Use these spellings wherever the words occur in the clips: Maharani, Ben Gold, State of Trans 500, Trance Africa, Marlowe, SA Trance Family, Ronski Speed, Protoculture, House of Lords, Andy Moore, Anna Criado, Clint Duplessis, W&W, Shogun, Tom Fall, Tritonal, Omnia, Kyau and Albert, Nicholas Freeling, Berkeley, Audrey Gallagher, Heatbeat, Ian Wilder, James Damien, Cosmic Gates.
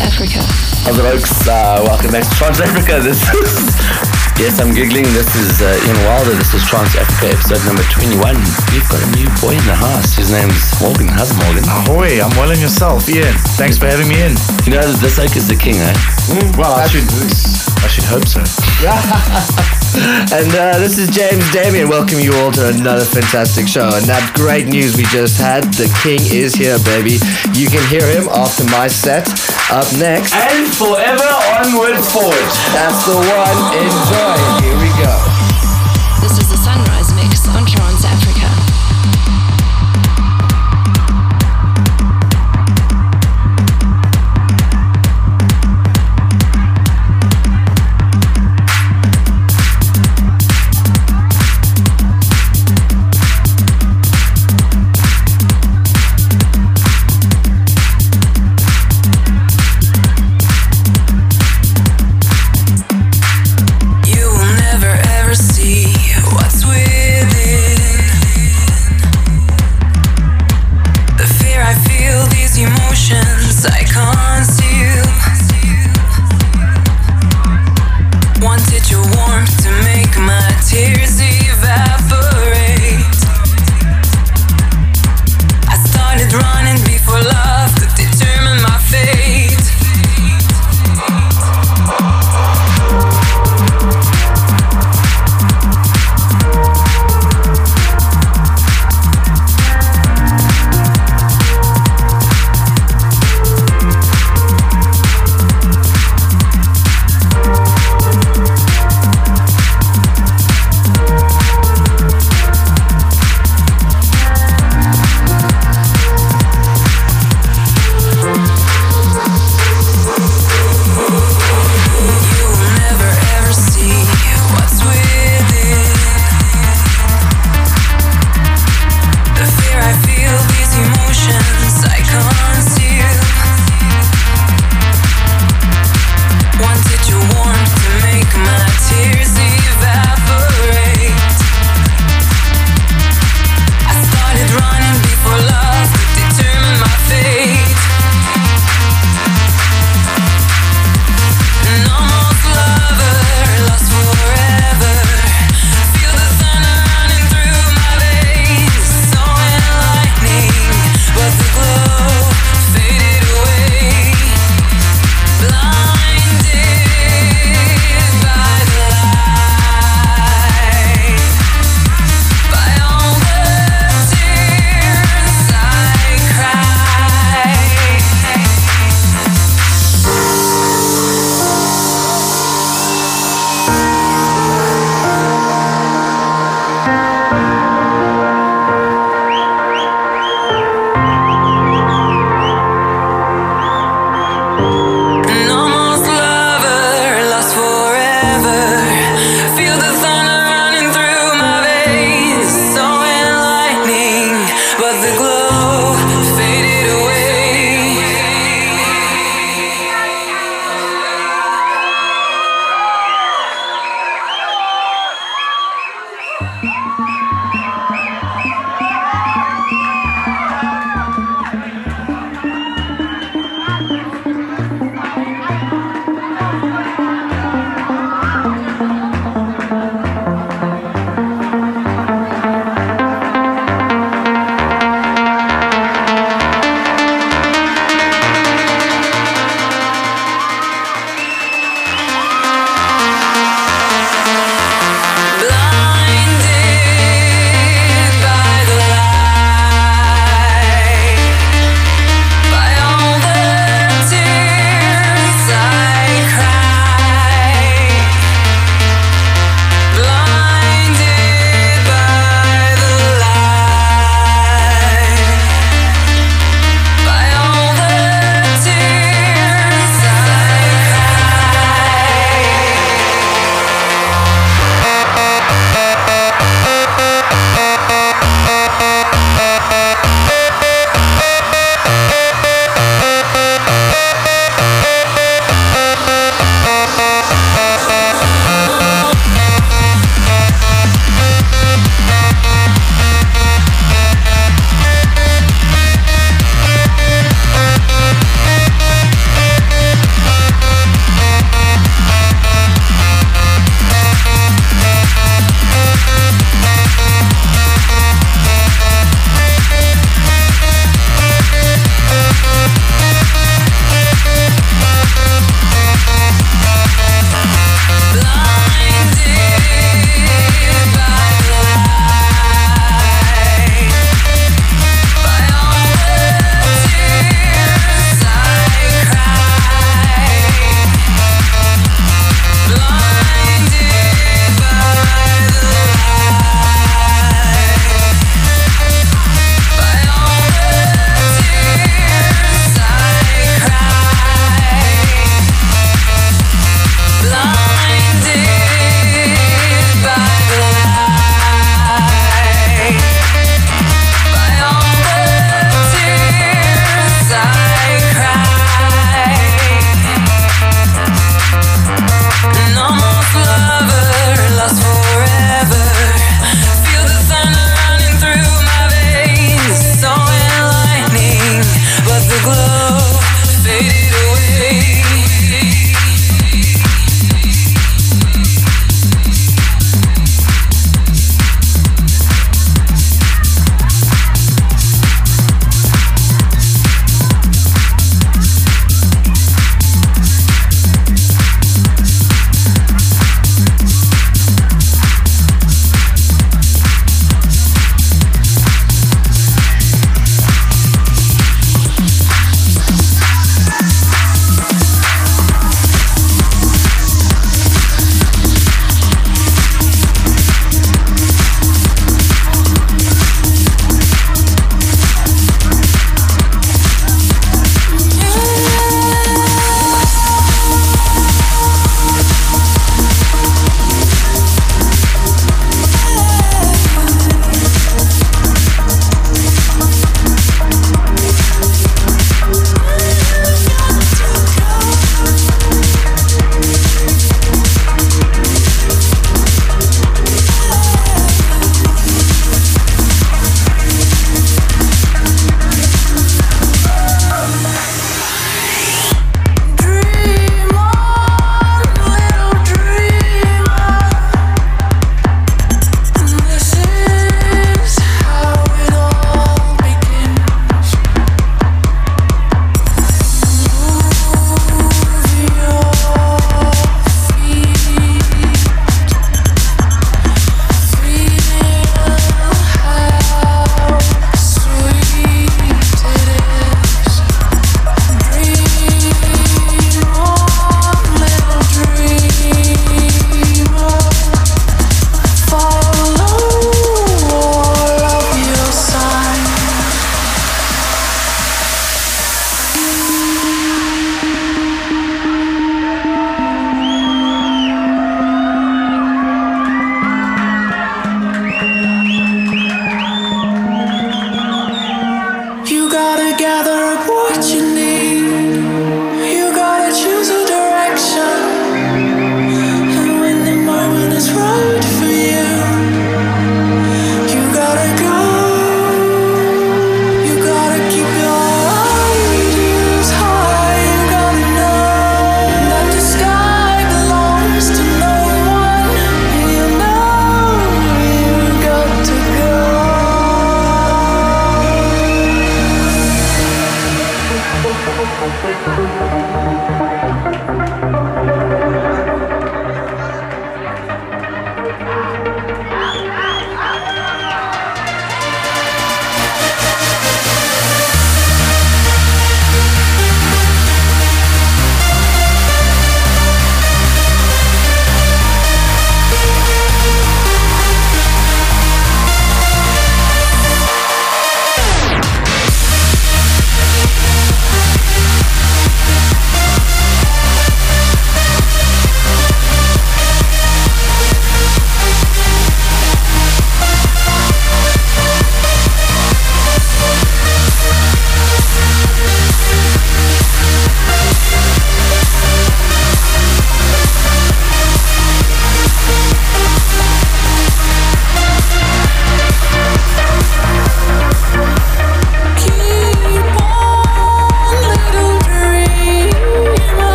Africa. How's it, folks? Welcome back to Trance Africa. This is... Yes, I'm giggling. This is Ian Wilder. This is Trance Africa episode number 21. We've got a new boy in the house. His name's Morgan. How's Morgan? Ahoy, I'm well and yourself, Ian. Thanks for having me in. You know, this oak is the king, eh? Well, I should hope so. And this is James Damien. Welcome you all to another fantastic show. And that great news we just had, the king is here, baby. You can hear him after my set. Up next. And forever onward forward. That's the one. Enjoy. Here we go. This is the Sunrise Mix on Trance Africa. You will never ever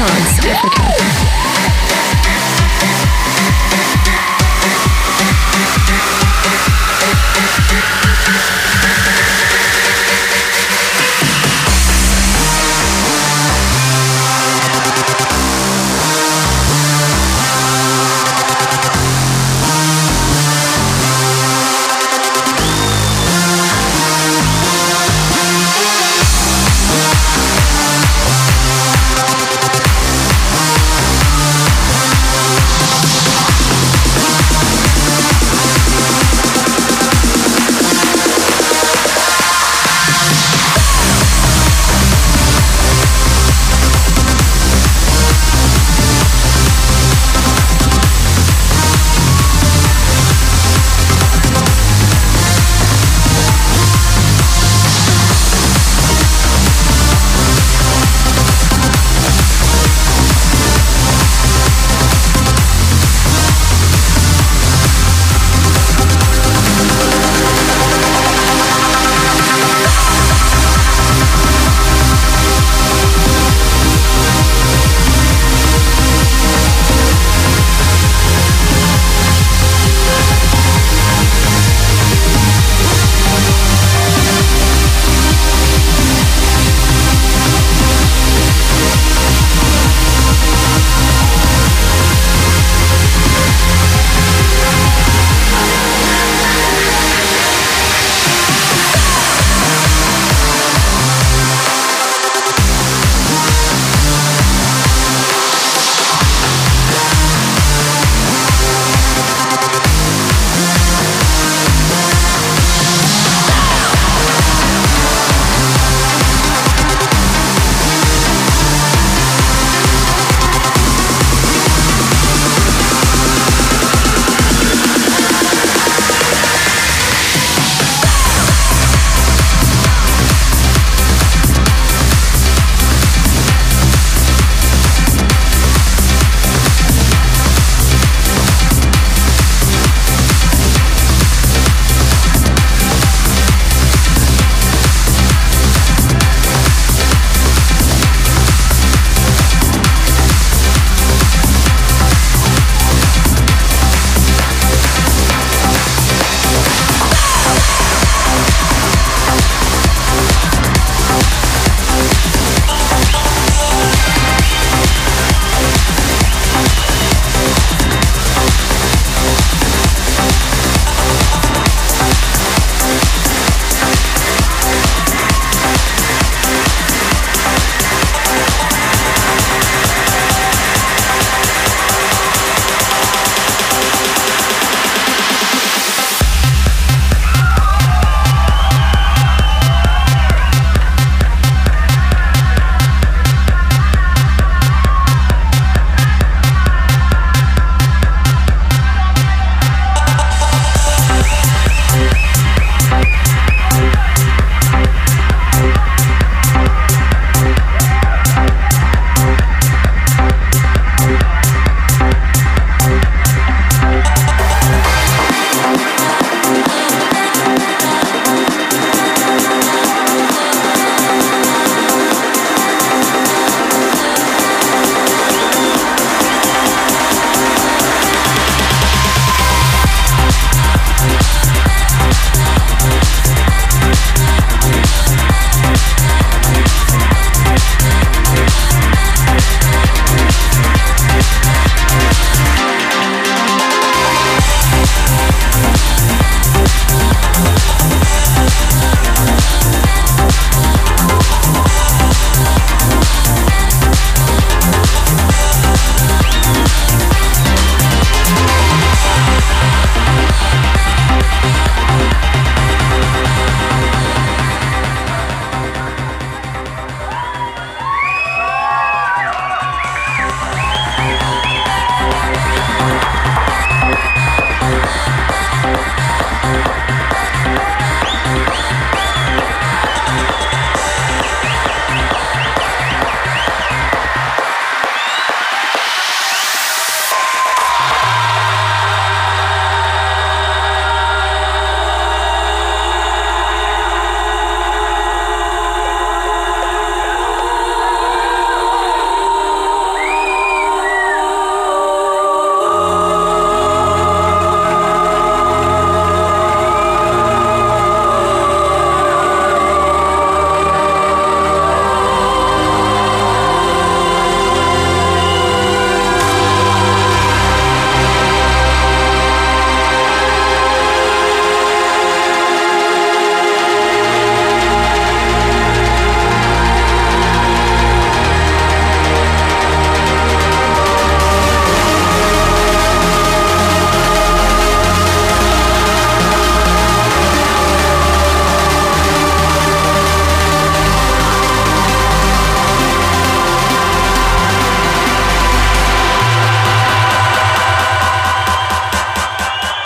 Trance Africa.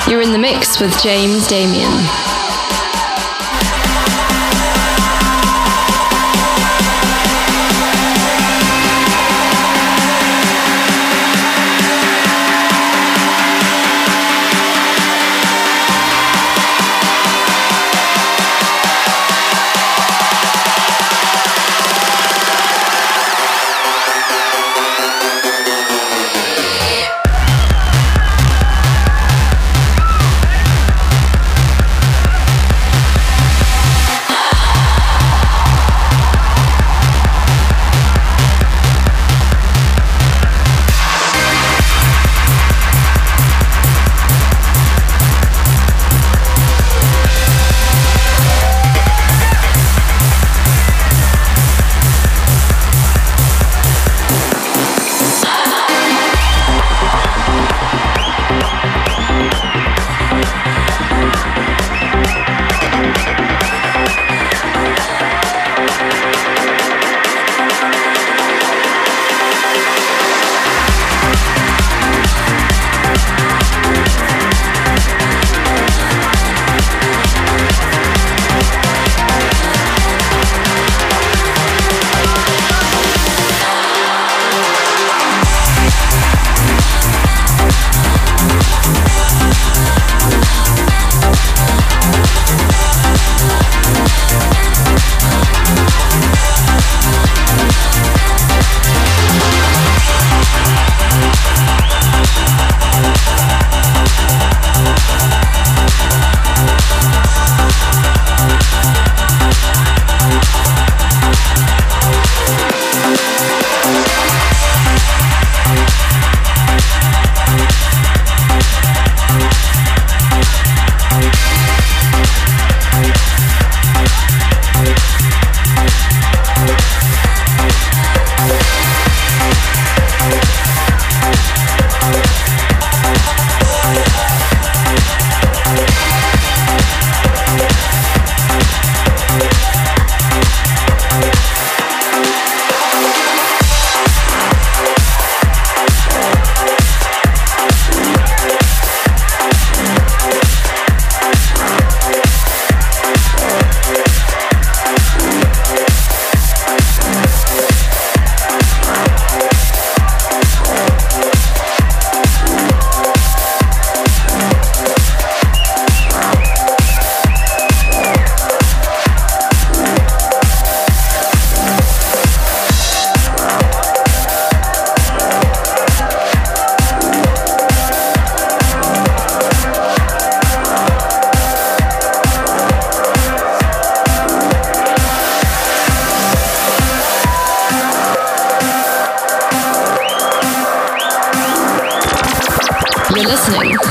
You're in the mix with James Damien.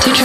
Get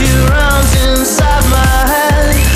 you round inside my head.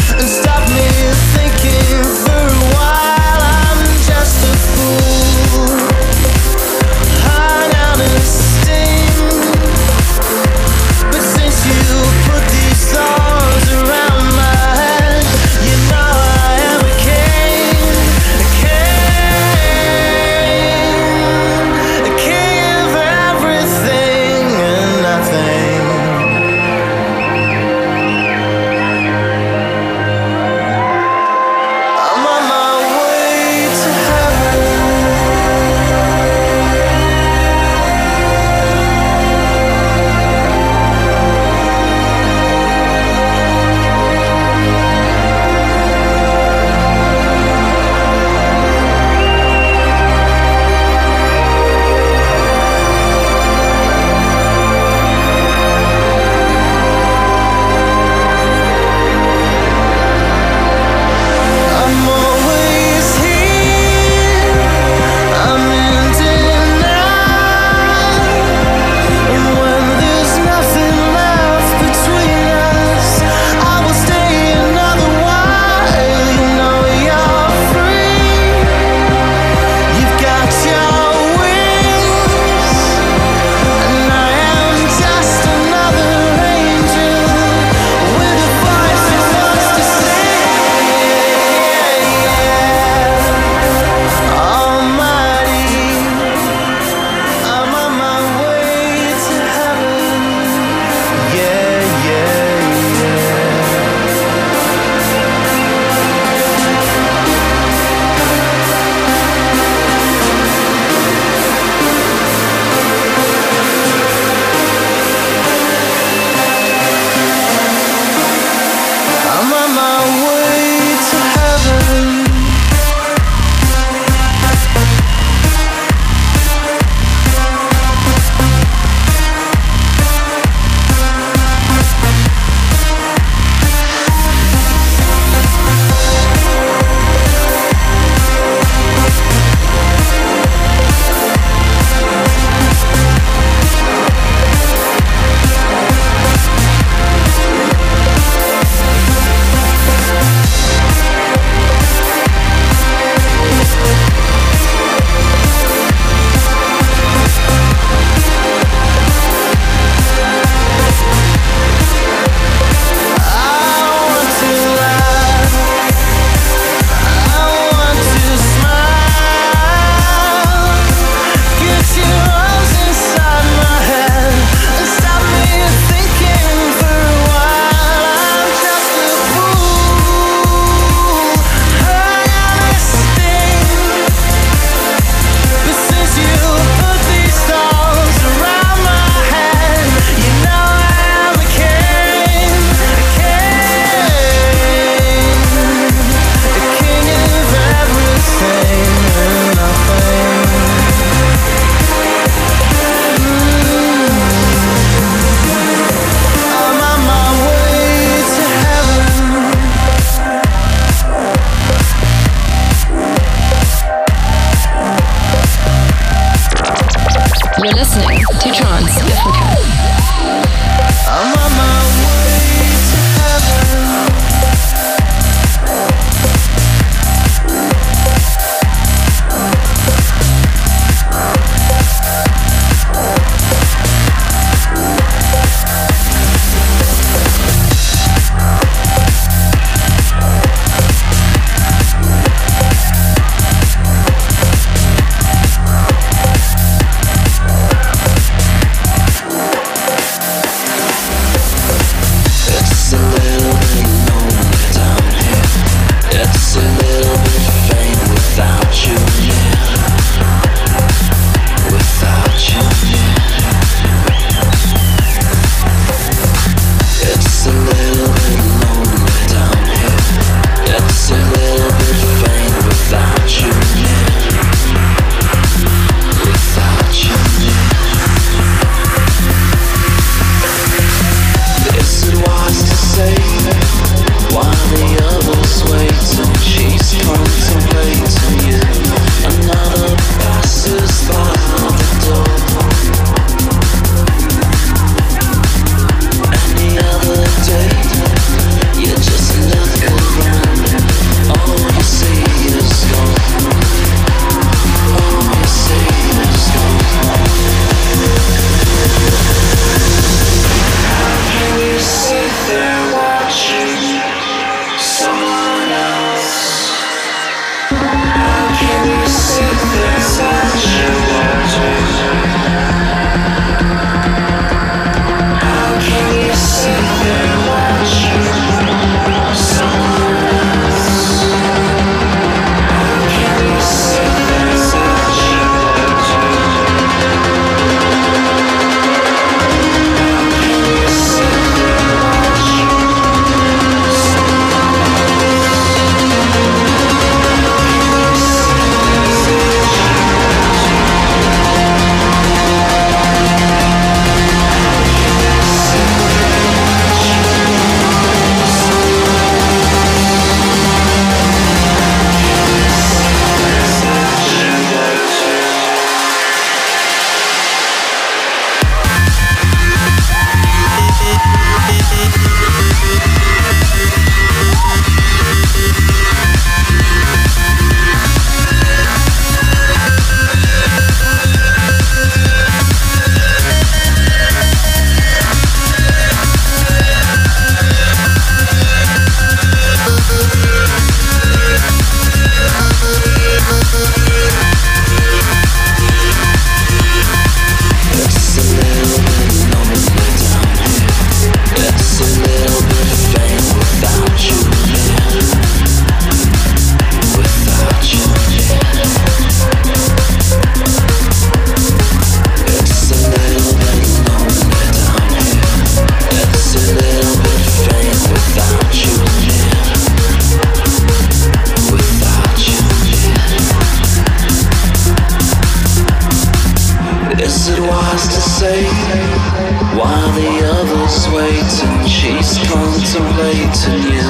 clouds awaiting you.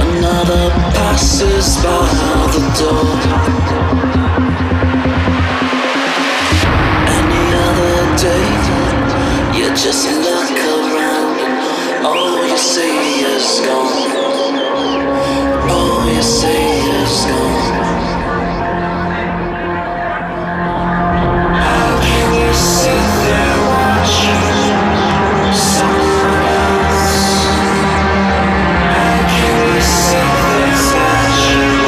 Another passes by the door. Any other day, you just look around and all you see is gone. All you see is gone. How can you sit there watching someone else? How can you sit there watching?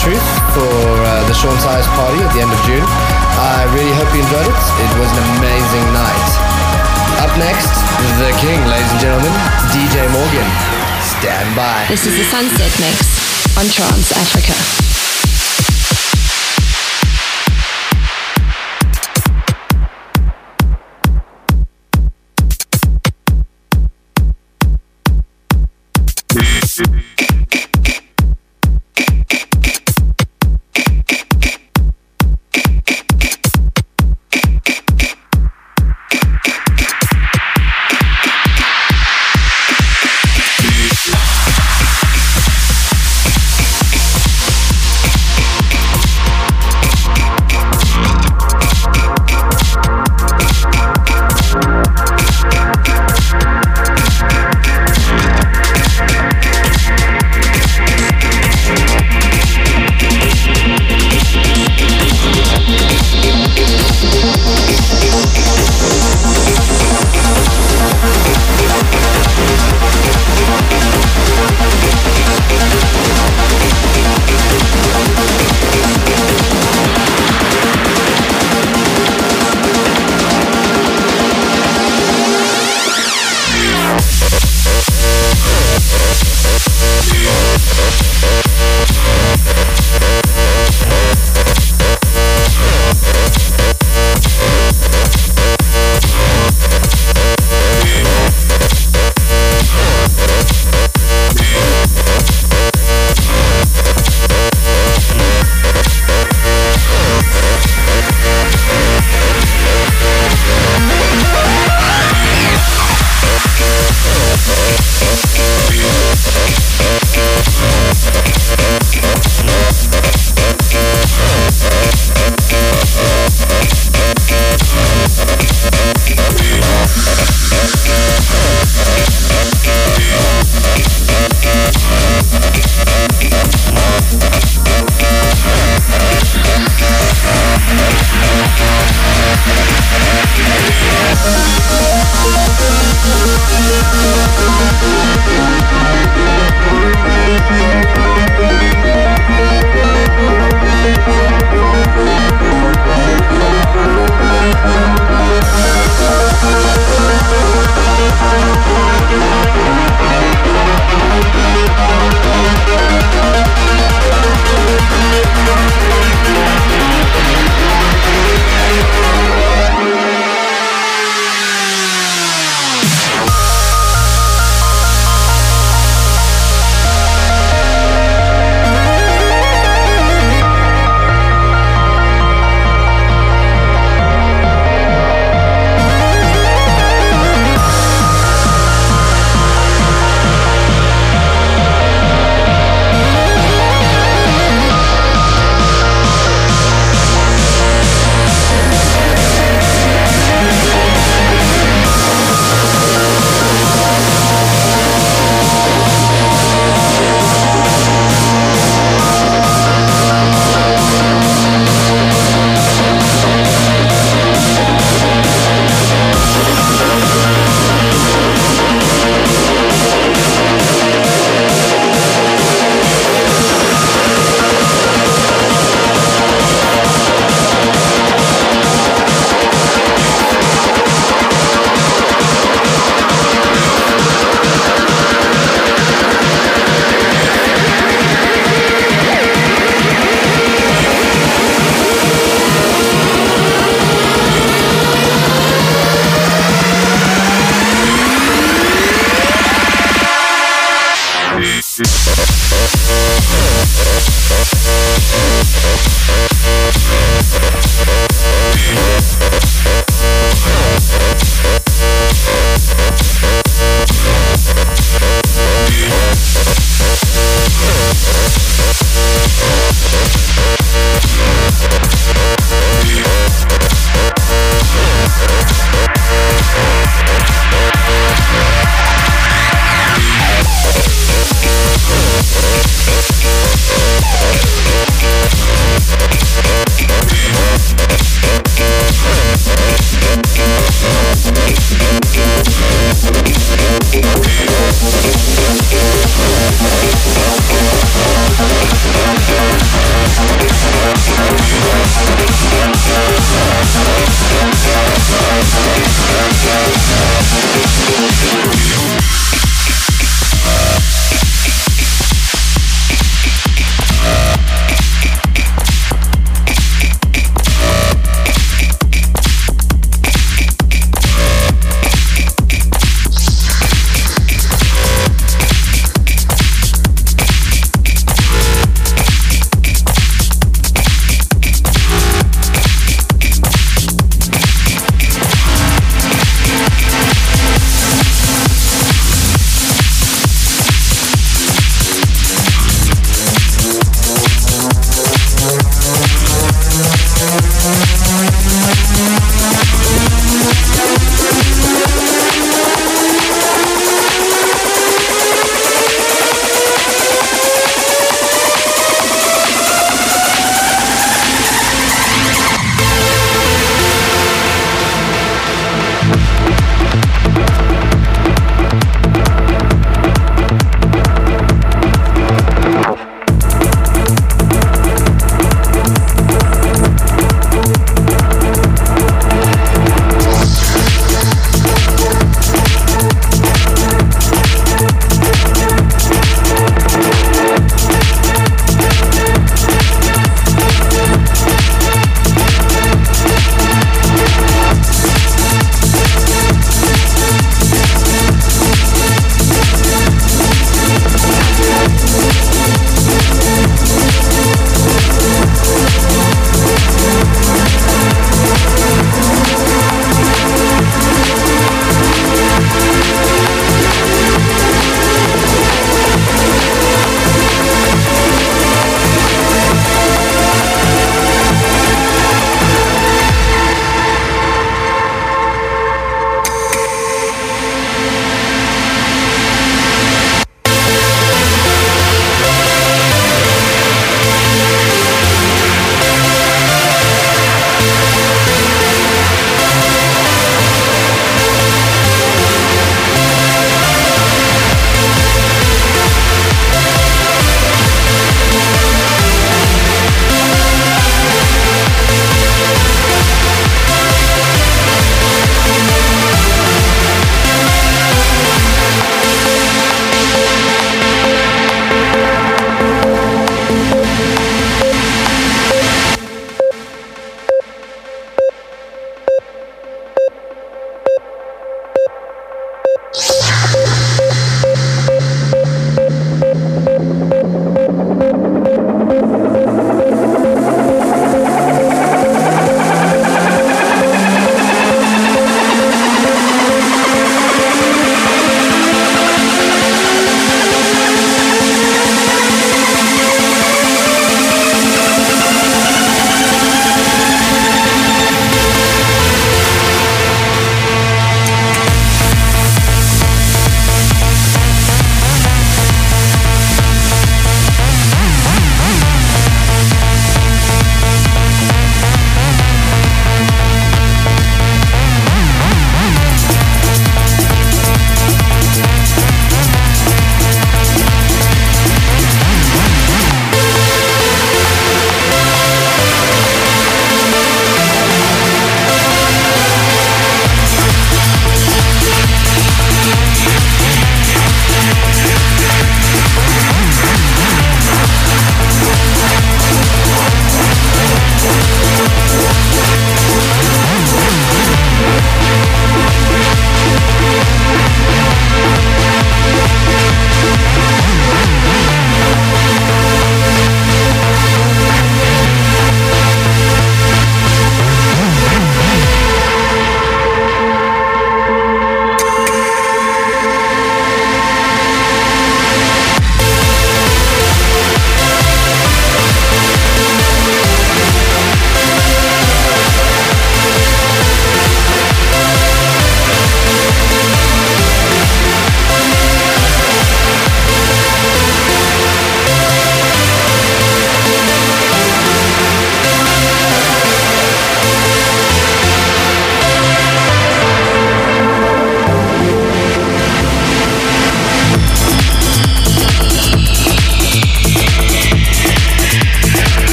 Truth for the Sean Tyres party at the end of June. I really hope you enjoyed it. It was an amazing night. Up next, the king, ladies and gentlemen, DJ Morgan. Stand by. This is the Sunset Mix on Trance Africa.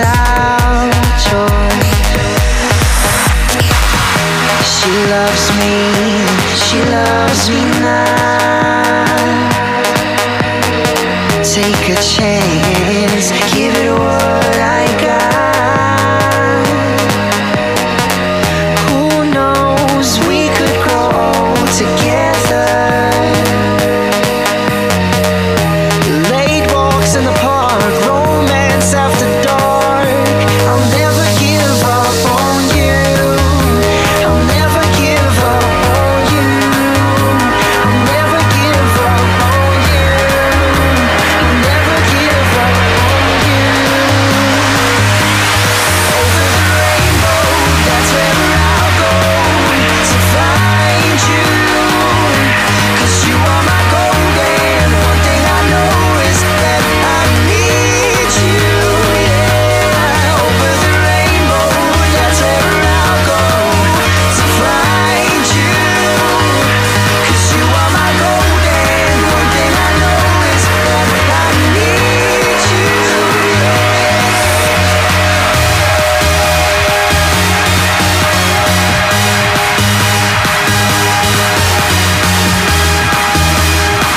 without choice. She loves me, she loves me now. Take a chance, give it what I got. Who knows, we could grow old together. Late walks in the park, romance after dark. I'll never give up on you. I'll never give up on you. I'll never give up on you. I'll never give up on you. Over the rainbow, that's where I'll go to find you. 'Cause you are my gold, and one thing I know is that I need you. Yeah, over the rainbow, that's where I'll go to find you. 'Cause you are my gold, and one thing I know is that I need you. Yeah. You're listening to Trance Africa. Over the rainbow, that's where I'll go to find you. 'Cause you are my gold, and one thing I know is that I need you. Yeah, over the rainbow, that's where I'll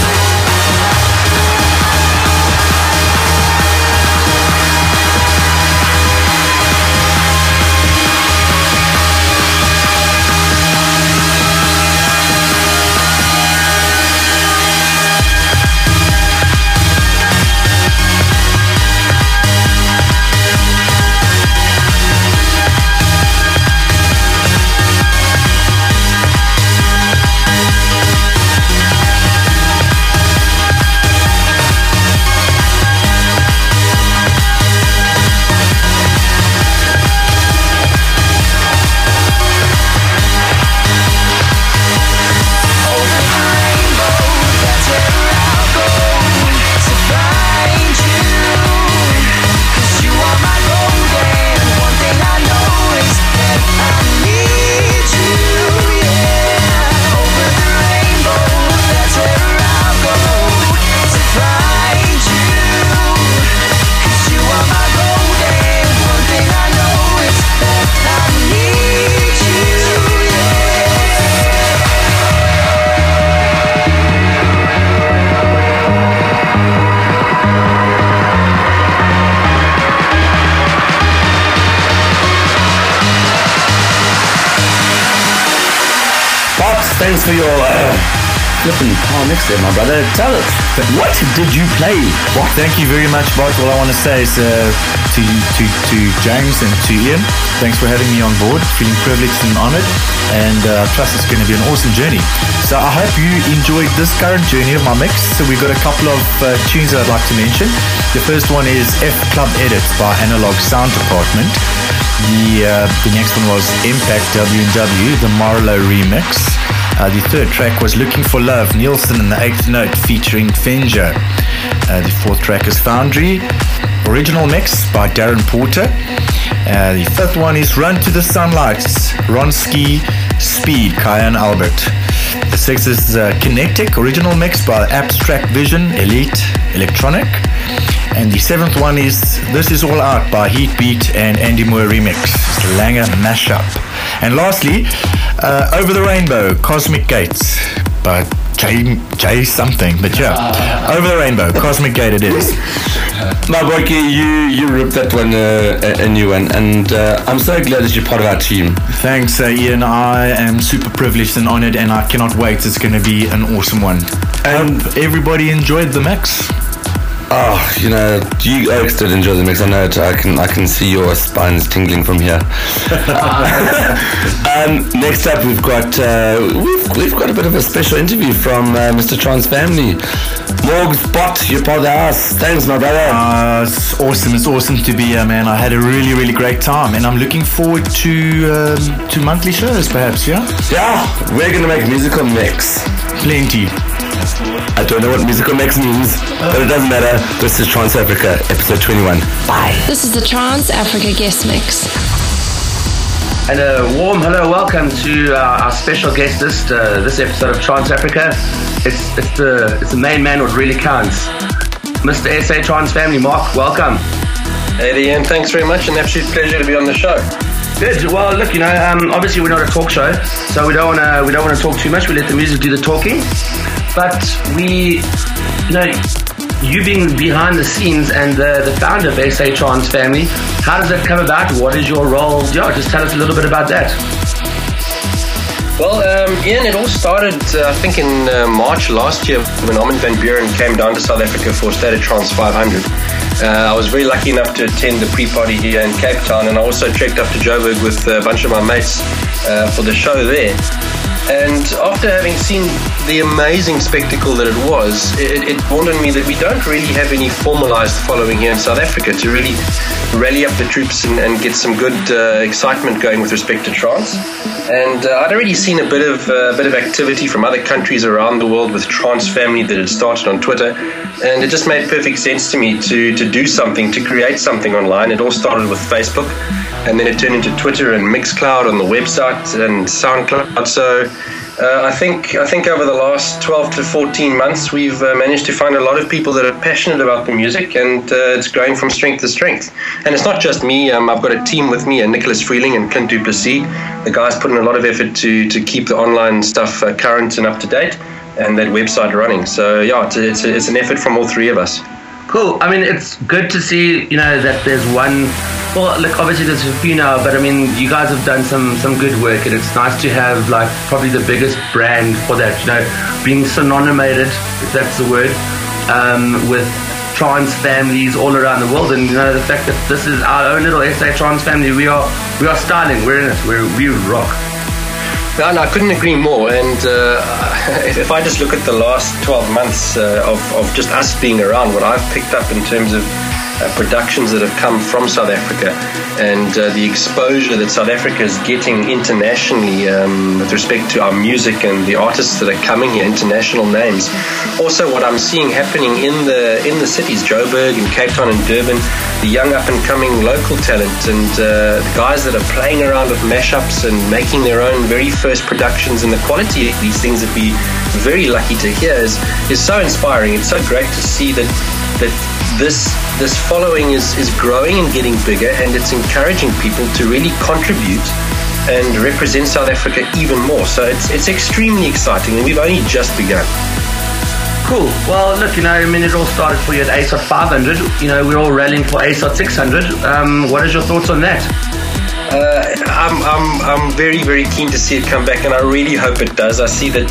go to find you. 'Cause you are my gold, and one thing I know is that I need you. Yeah. Pops, thanks for your flipping power mix there, my brother. Tell us, but what did you play? Well, thank you very much, Bart. All I want to say is to James and to Ian, thanks for having me on board. Feeling privileged and honoured, and I trust it's going to be an awesome journey. So I hope you enjoyed this current journey of my mix. So we've got a couple of tunes that I'd like to mention. The first one is F Club Edits by Analog Sound Department. The next one was Impact W&W, the Marlowe remix. The third track was Looking for Love, Nielsen and the Eighth Note featuring Finja. The fourth track is Foundry, original mix by Darren Porter. The fifth one is Run to the Sunlights, Ronski Speed, Kyau and Albert. The sixth is Kinetic, original mix by Abstract Vision, Elite Electronic. And the seventh one is This Is All Out by Heatbeat and Andy Moore remix, Langer mashup. And lastly, Over the Rainbow, Cosmic Gates by J something, but yeah, Over the Rainbow, Cosmic Gate it is. No, Boyki, you ripped that one a new one, and I'm so glad that you're part of our team. Thanks, Ian. I am super privileged and honoured, and I cannot wait. It's going to be an awesome one. And hope everybody enjoyed the mix. Oh, you know, you oaks did enjoy the mix. I know it. I can see your spines tingling from here. Next up, we've got a bit of a special interview from Mr. Trance Family. Morg Spot, you're part of the house. Thanks, my brother. It's awesome. It's awesome to be here, man. I had a really, really great time, and I'm looking forward to monthly shows, perhaps. Yeah. Yeah, we're gonna make musical mix. Plenty. I don't know what musical mix means, but it doesn't matter. This is Trance Africa, episode 21. Bye. This is the Trance Africa guest mix. And a warm hello, welcome to our special guest this episode of Trance Africa. It's the main man what really counts, Mr. SA Trance Family. Mark, welcome. Hey, Ian, thanks very much, and absolute pleasure to be on the show. Good. Well, look, you know, obviously we're not a talk show, so we don't want to talk too much. We let the music do the talking, but we, you know, you being behind the scenes and the founder of SA Trance Family, how does that come about? What is your role? Yeah, just tell us a little bit about that. Well, Ian, it all started, I think, in March last year when Armin van Buuren came down to South Africa for State of Trans 500. I was very lucky enough to attend the pre-party here in Cape Town, and I also trekked up to Joburg with a bunch of my mates for the show there. And after having seen the amazing spectacle that it was, it dawned on me that we don't really have any formalized following here in South Africa to really rally up the troops and get some good excitement going with respect to trance. And I'd already seen a bit of activity from other countries around the world with Trance Family that had started on Twitter, and it just made perfect sense to me to do something, to create something online. It all started with Facebook, and then it turned into Twitter and Mixcloud on the website and SoundCloud. So I think over the last 12 to 14 months, we've managed to find a lot of people that are passionate about the music, and it's growing from strength to strength. And it's not just me. I've got a team with me, Nicholas Freeling and Clint Duplessis. The guys put in a lot of effort to keep the online stuff current and up to date, and that website running. So yeah, it's an effort from all three of us. Cool. I mean, it's good to see, you know, that there's one. Well, look, obviously there's a few now, but I mean, you guys have done some good work, and it's nice to have, like, probably the biggest brand for that, you know, being synonymated, if that's the word, with trans families all around the world. And, you know, the fact that this is our own little SA Trans Family, we are styling, we're in it, we rock. No, I couldn't agree more. And if I just look at the last 12 months of just us being around, what I've picked up in terms of productions that have come from South Africa, and the exposure that South Africa is getting internationally with respect to our music and the artists that are coming here, international names. Also, what I'm seeing happening in the cities, Joburg and Cape Town and Durban, the young up and coming local talent, and the guys that are playing around with mashups and making their own very first productions, and the quality of these things that we're very lucky to hear is so inspiring. It's so great to see that this following is growing and getting bigger, and it's encouraging people to really contribute and represent South Africa even more. So it's extremely exciting, and we've only just begun. Cool. Well, look, you know, I mean, it all started for you at ASOT 500. You know, we're all rallying for ASOT 600. What is your thoughts on that? I'm very, very keen to see it come back, and I really hope it does. I see that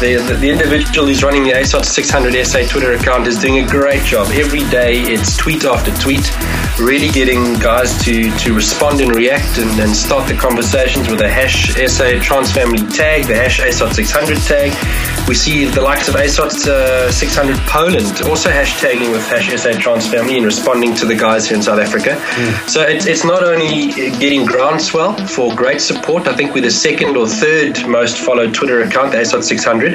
the individual who's running the ASOT 600 SA Twitter account is doing a great job. Every day it's tweet after tweet, really getting guys to respond and react and start the conversations with a #SA Trans Family tag, the #ASOT 600 tag. We see the likes of ASOT 600 Poland also hashtagging with #SA Trans Family and responding to the guys here in South Africa. Mm. So it's not only getting groundswell for great support. I think we're the second or third most followed Twitter account, the ASOT 600,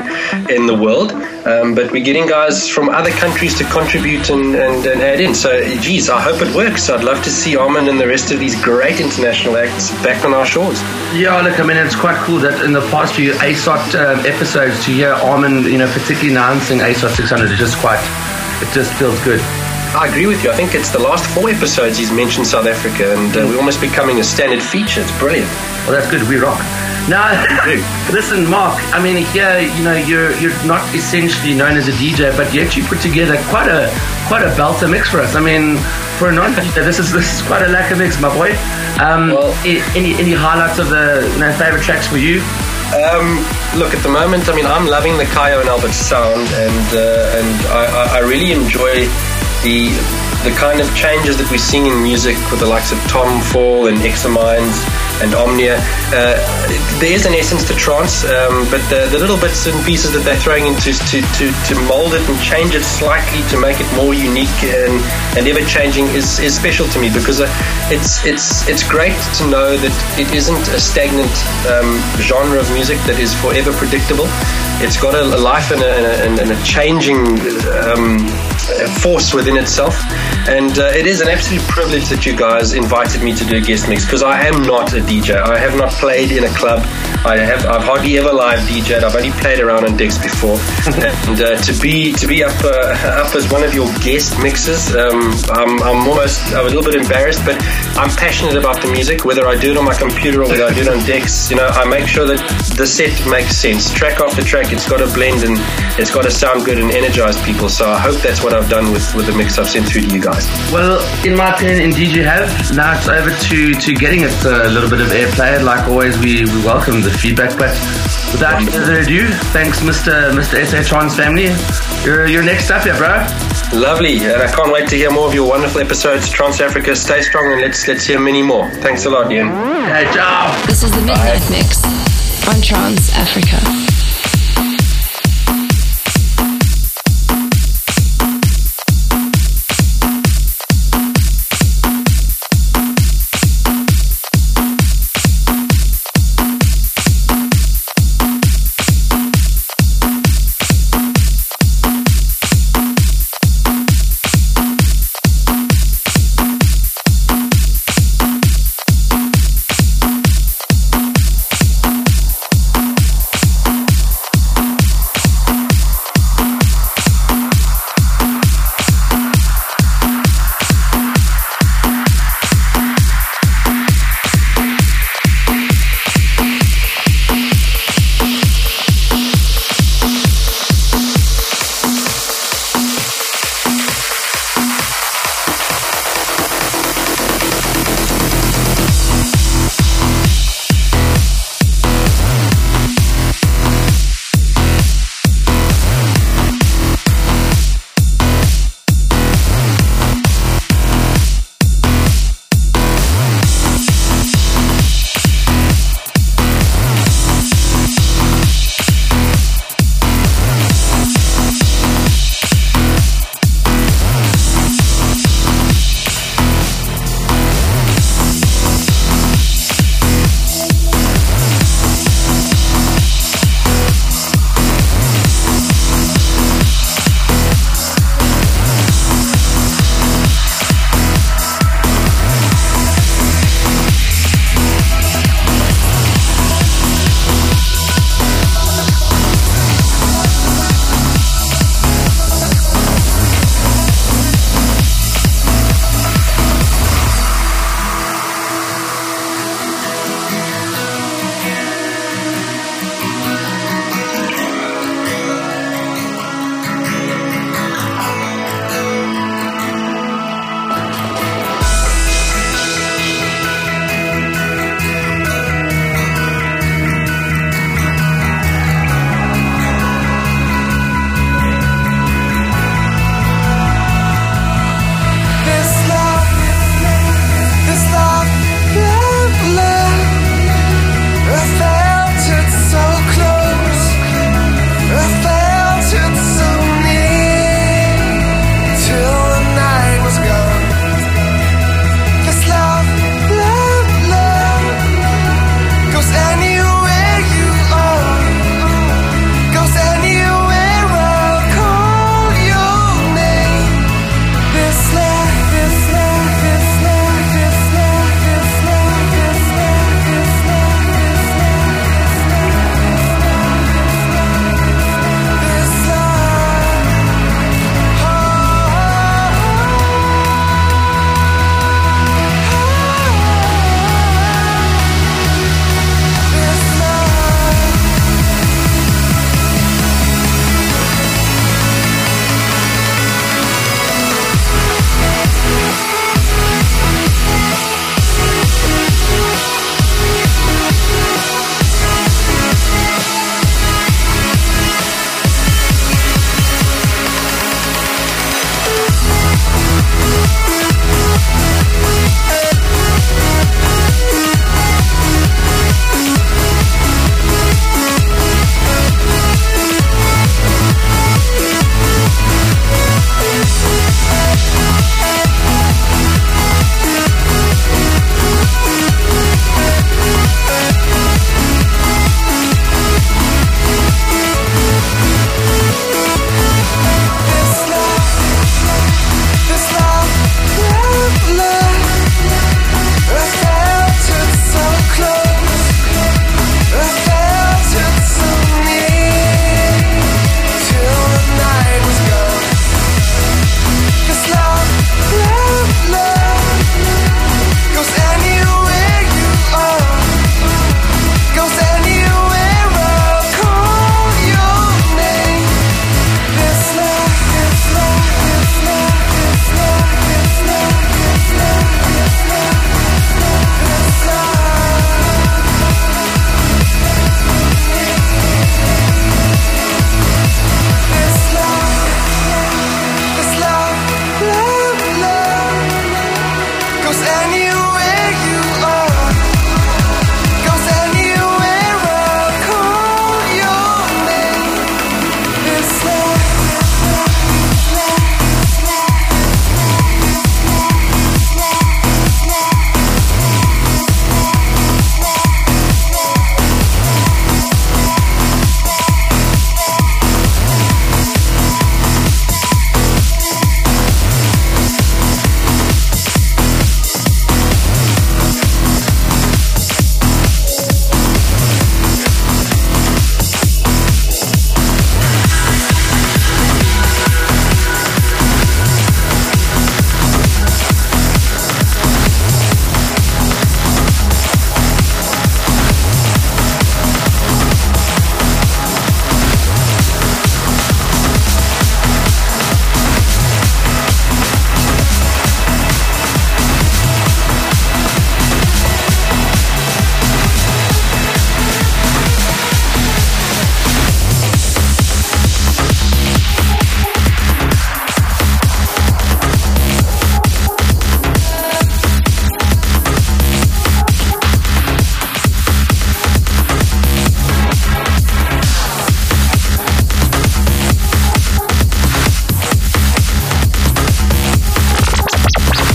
in the world. But we're getting guys from other countries to contribute and add in. So, geez, I hope it works. I'd love to see Armin and the rest of these great international acts back on our shores. Yeah, look, I mean, it's quite cool that in the past few ASOT episodes to hear Armin, you know, particularly announcing ASOT 600 is just it just feels good. I agree with you. I think it's the last 4 episodes he's mentioned South Africa, and we're almost becoming a standard feature. It's brilliant. Well, that's good. We rock. Now, listen, Mark, I mean, here, you know, you're not essentially known as a DJ, but yet you put together quite a belter mix for us. I mean, for a non-DJ, this is quite a lack of mix, my boy. Well, any highlights of the, you know, favorite tracks for you? Look, at the moment, I mean, I'm loving the Kyau and Albert sound, and I really enjoy the kind of changes that we're seeing in music with the likes of Tom Fall and Exa Minds and Omnia. There is an essence to trance, but the little bits and pieces that they're throwing into to mold it and change it slightly to make it more unique and ever-changing is special to me, because it's great to know that it isn't a stagnant genre of music that is forever predictable. It's got a life and a changing force within itself. And it is an absolute privilege that you guys invited me to do a guest mix, because I am not a DJ. I have not played in a club. I've hardly ever live DJed. I've only played around on decks before. And to be up as one of your guest mixes, I'm a little bit embarrassed, but I'm passionate about the music, whether I do it on my computer or whether I do it on decks. You know, I make sure that the set makes sense. Track after track, it's got to blend and it's got to sound good and energize people. So I hope that's what I've done with the mix I've sent through to you guys. Well, in my opinion, indeed you have. Now it's over to getting it a little bit of airplay. Like always, we welcome the feedback, but without further ado, thanks Mr. SA Trance Family. You're next up here, bro. Lovely, and I can't wait to hear more of your wonderful episodes. Trance Africa, stay strong, and let's hear many more. Thanks a lot, Ian. Good job. This is the Midnight Mix on Trance Africa.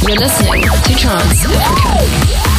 You're listening to Trance Africa.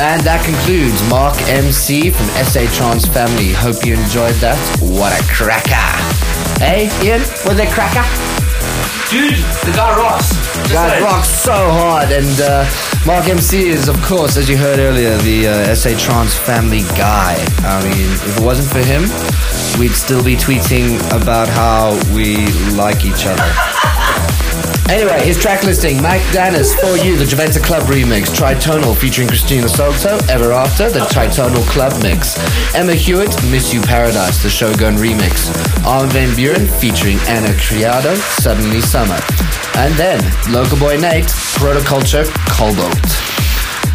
And that concludes Mark MC from SA Trance Family. Hope you enjoyed that. What a cracker. Hey, Ian, was it a cracker? Dude, the guy rocks. Rocks so hard. And Mark MC is, of course, as you heard earlier, the SA Trance Family guy. I mean, if it wasn't for him, we'd still be tweeting about how we like each other. Anyway, his track listing: Mike Danis, For You, the Juventa Club remix; Tritonal featuring Christina Salto, Ever After, the Tritonal Club mix; Emma Hewitt, Miss You Paradise, the Shogun remix; Armin van Buuren featuring Anna Criado, Suddenly Summer; and then Local Boy Nate, Protoculture, Cobalt.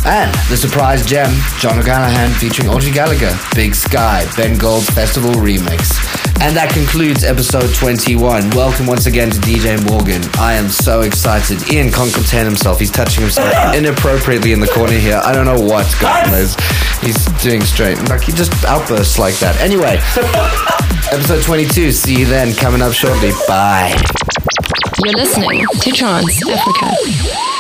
And the surprise gem, John O'Callaghan featuring Audrey Gallagher, Big Sky, Ben Gold Festival remix. And that concludes episode 21. Welcome once again to DJ Morgan. I am so excited. Ian can't contain himself. He's touching himself inappropriately in the corner here. I don't know what's going on. He's doing straight. Like, he just outbursts like that. Anyway, episode 22. See you then. Coming up shortly. Bye. You're listening to Trance Africa.